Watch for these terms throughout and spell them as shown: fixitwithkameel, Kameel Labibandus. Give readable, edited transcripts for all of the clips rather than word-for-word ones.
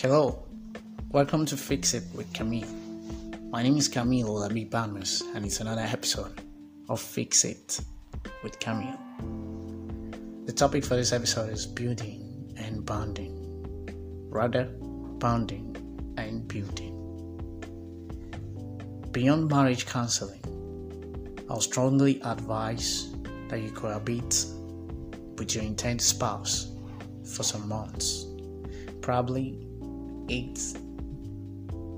Hello, welcome to Fix It with Kameel. My name is Kameel Labibandus, and it's another episode of Fix It with Kameel. The topic for this episode is building and bounding. Rather, bounding and building. Beyond marriage counseling, I'll strongly advise that you cohabit with your intended spouse for some months, probably 8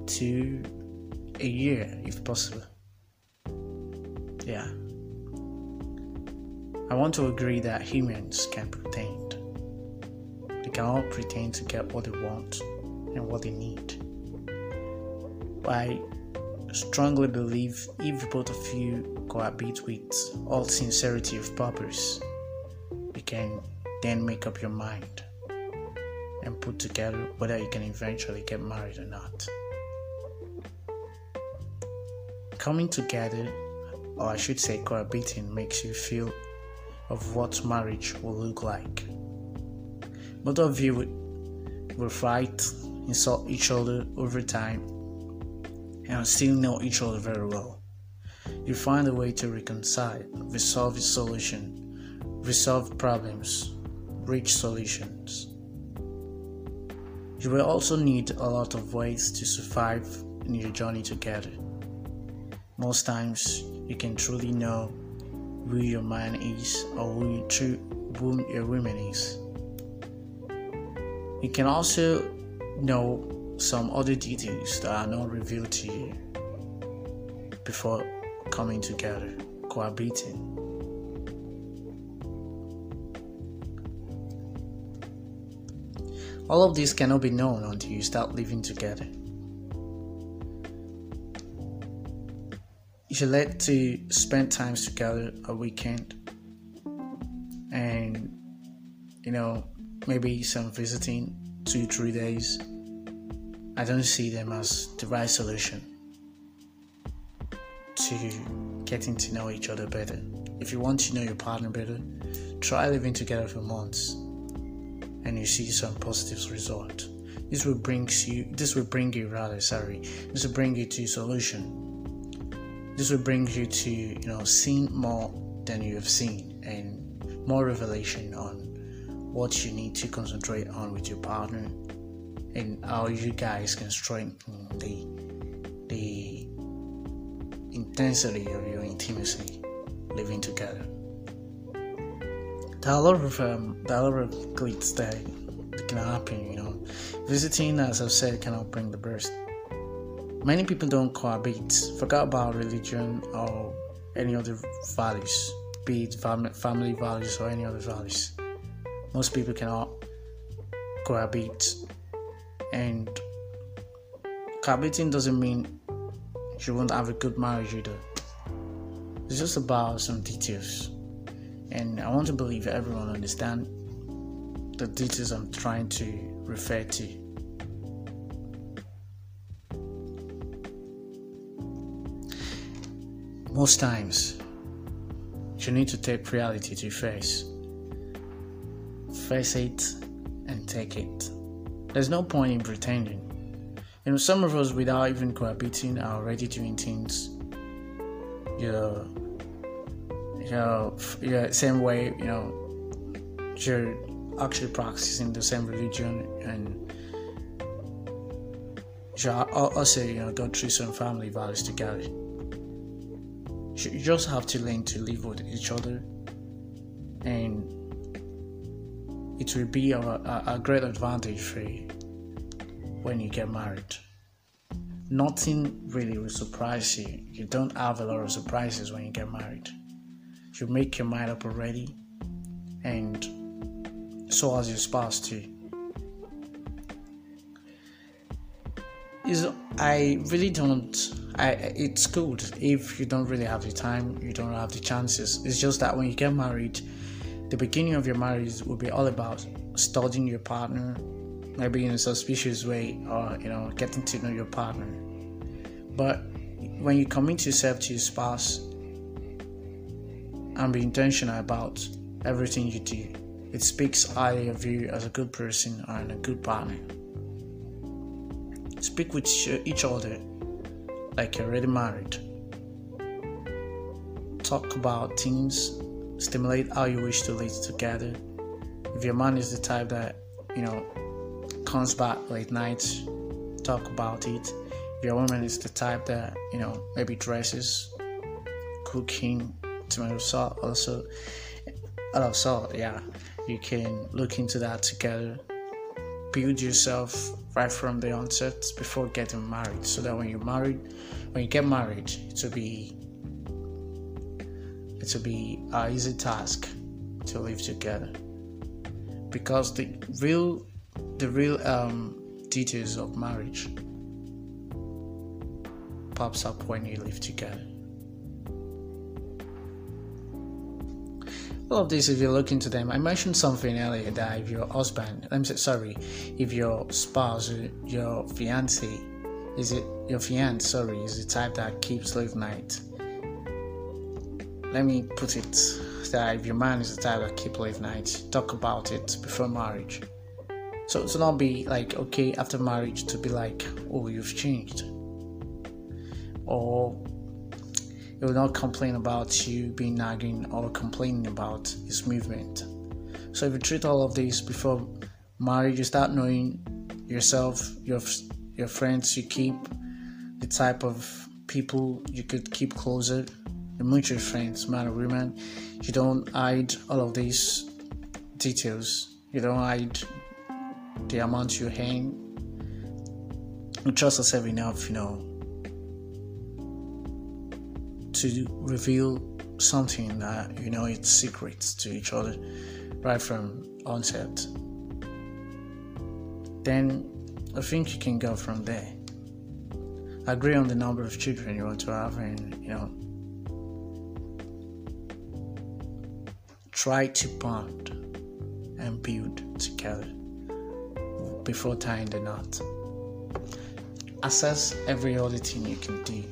to a year if possible. Yeah. I want to agree that humans can pretend. They can all pretend to get what they want and what they need. But I strongly believe if both of you cohabit with all sincerity of purpose, you can then make up your mind and put together whether you can eventually get married or not. Coming together, or I should say cohabiting, makes you feel of what marriage will look like. Both of you will fight, insult each other over time, and still know each other very well. You find a way to reconcile, resolve problems, reach solutions. You will also need a lot of ways to survive in your journey together. Most times, you can truly know who your man is or whom your woman is. You can also know some other details that are not revealed to you before coming together, cohabiting. All of this cannot be known until you start living together. You should like to spend time together a weekend, and maybe some visiting 2-3 days. I don't see them as the right solution to getting to know each other better. If you want to know your partner better, try living together for months, and you see some positive result. This will bring you to solution. This will bring you to seeing more than you have seen, and more revelation on what you need to concentrate on with your partner, and how you guys can strengthen the intensity of your intimacy living together. There are a lot of glitz that can happen. Visiting, as I've said, cannot bring the best. Many people don't cohabit. Forget about religion or any other values, be it family values or any other values. Most people cannot cohabit, and cohabiting doesn't mean you won't have a good marriage either. It's just about some details. And I want to believe everyone understands the details I'm trying to refer to. Most times, you need to take reality to face. Face it and take it. There's no point in pretending. Some of us, without even cohabiting, are already doing things same way. You're actually practicing the same religion, and you also go through some family values together. You just have to learn to live with each other, and it will be a great advantage for you when you get married. Nothing really will surprise you. You don't have a lot of surprises when you get married. You make your mind up already, and so has your spouse too. It's good if you don't really have the time, you don't have the chances. It's just that when you get married, the beginning of your marriage will be all about studying your partner, maybe in a suspicious way, or getting to know your partner. But when you commit yourself to your spouse and be intentional about everything you do, it speaks highly of you as a good person and a good partner. speak with each other like you're already married. Talk about things, stimulate how you wish to live together. If your man is the type that, comes back late nights, talk about it. If your woman is the type that, maybe dresses, cooking, tomato sauce, also a lot of salt, yeah. You can look into that together. Build yourself right from the onset before getting married, so that when you get married, it will be an easy task to live together, because the real details of marriage pops up when you live together. All of this, if you look into them, I mentioned something earlier that if your spouse, your fiance, is the type that keeps late night. Let me put it that if your man is the type that keeps late night, talk about it before marriage. So it's not be like, okay, after marriage to be like, oh, you've changed, or he will not complain about you being nagging or complaining about his movement. So if you treat all of this before marriage, you start knowing yourself, your friends, you keep the type of people you could keep closer, your mutual friends, man or woman. You don't hide all of these details. You don't hide the amount you hang. You trust yourself enough, to reveal something that it's secrets to each other right from onset. Then I think you can go from there. Agree on the number of children you want to have, and try to bond and build together before tying the knot. Assess every other thing you can do.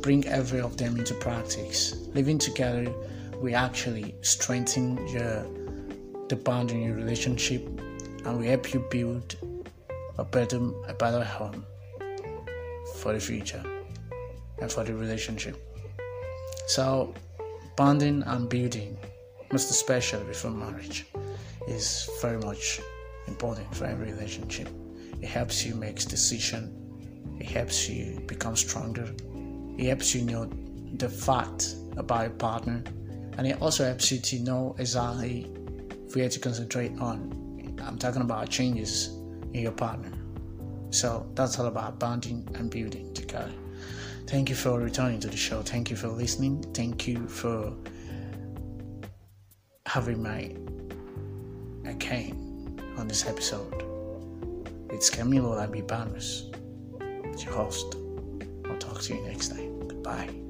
Bring every of them into practice. Living together will actually strengthen the bond in your relationship, and will help you build a better home for the future and for the relationship. So bonding and building, most especially before marriage, is very much important for every relationship. It helps you make decisions. It helps you become stronger. It helps you know the fact about your partner, and it also helps you to know exactly where to concentrate on. I'm talking about changes in your partner. So that's all about bonding and building together. Thank you for returning to the show. Thank you for listening. Thank you for having me again on this episode. It's Kameel Labibandus, your host. I'll talk to you next time. Goodbye.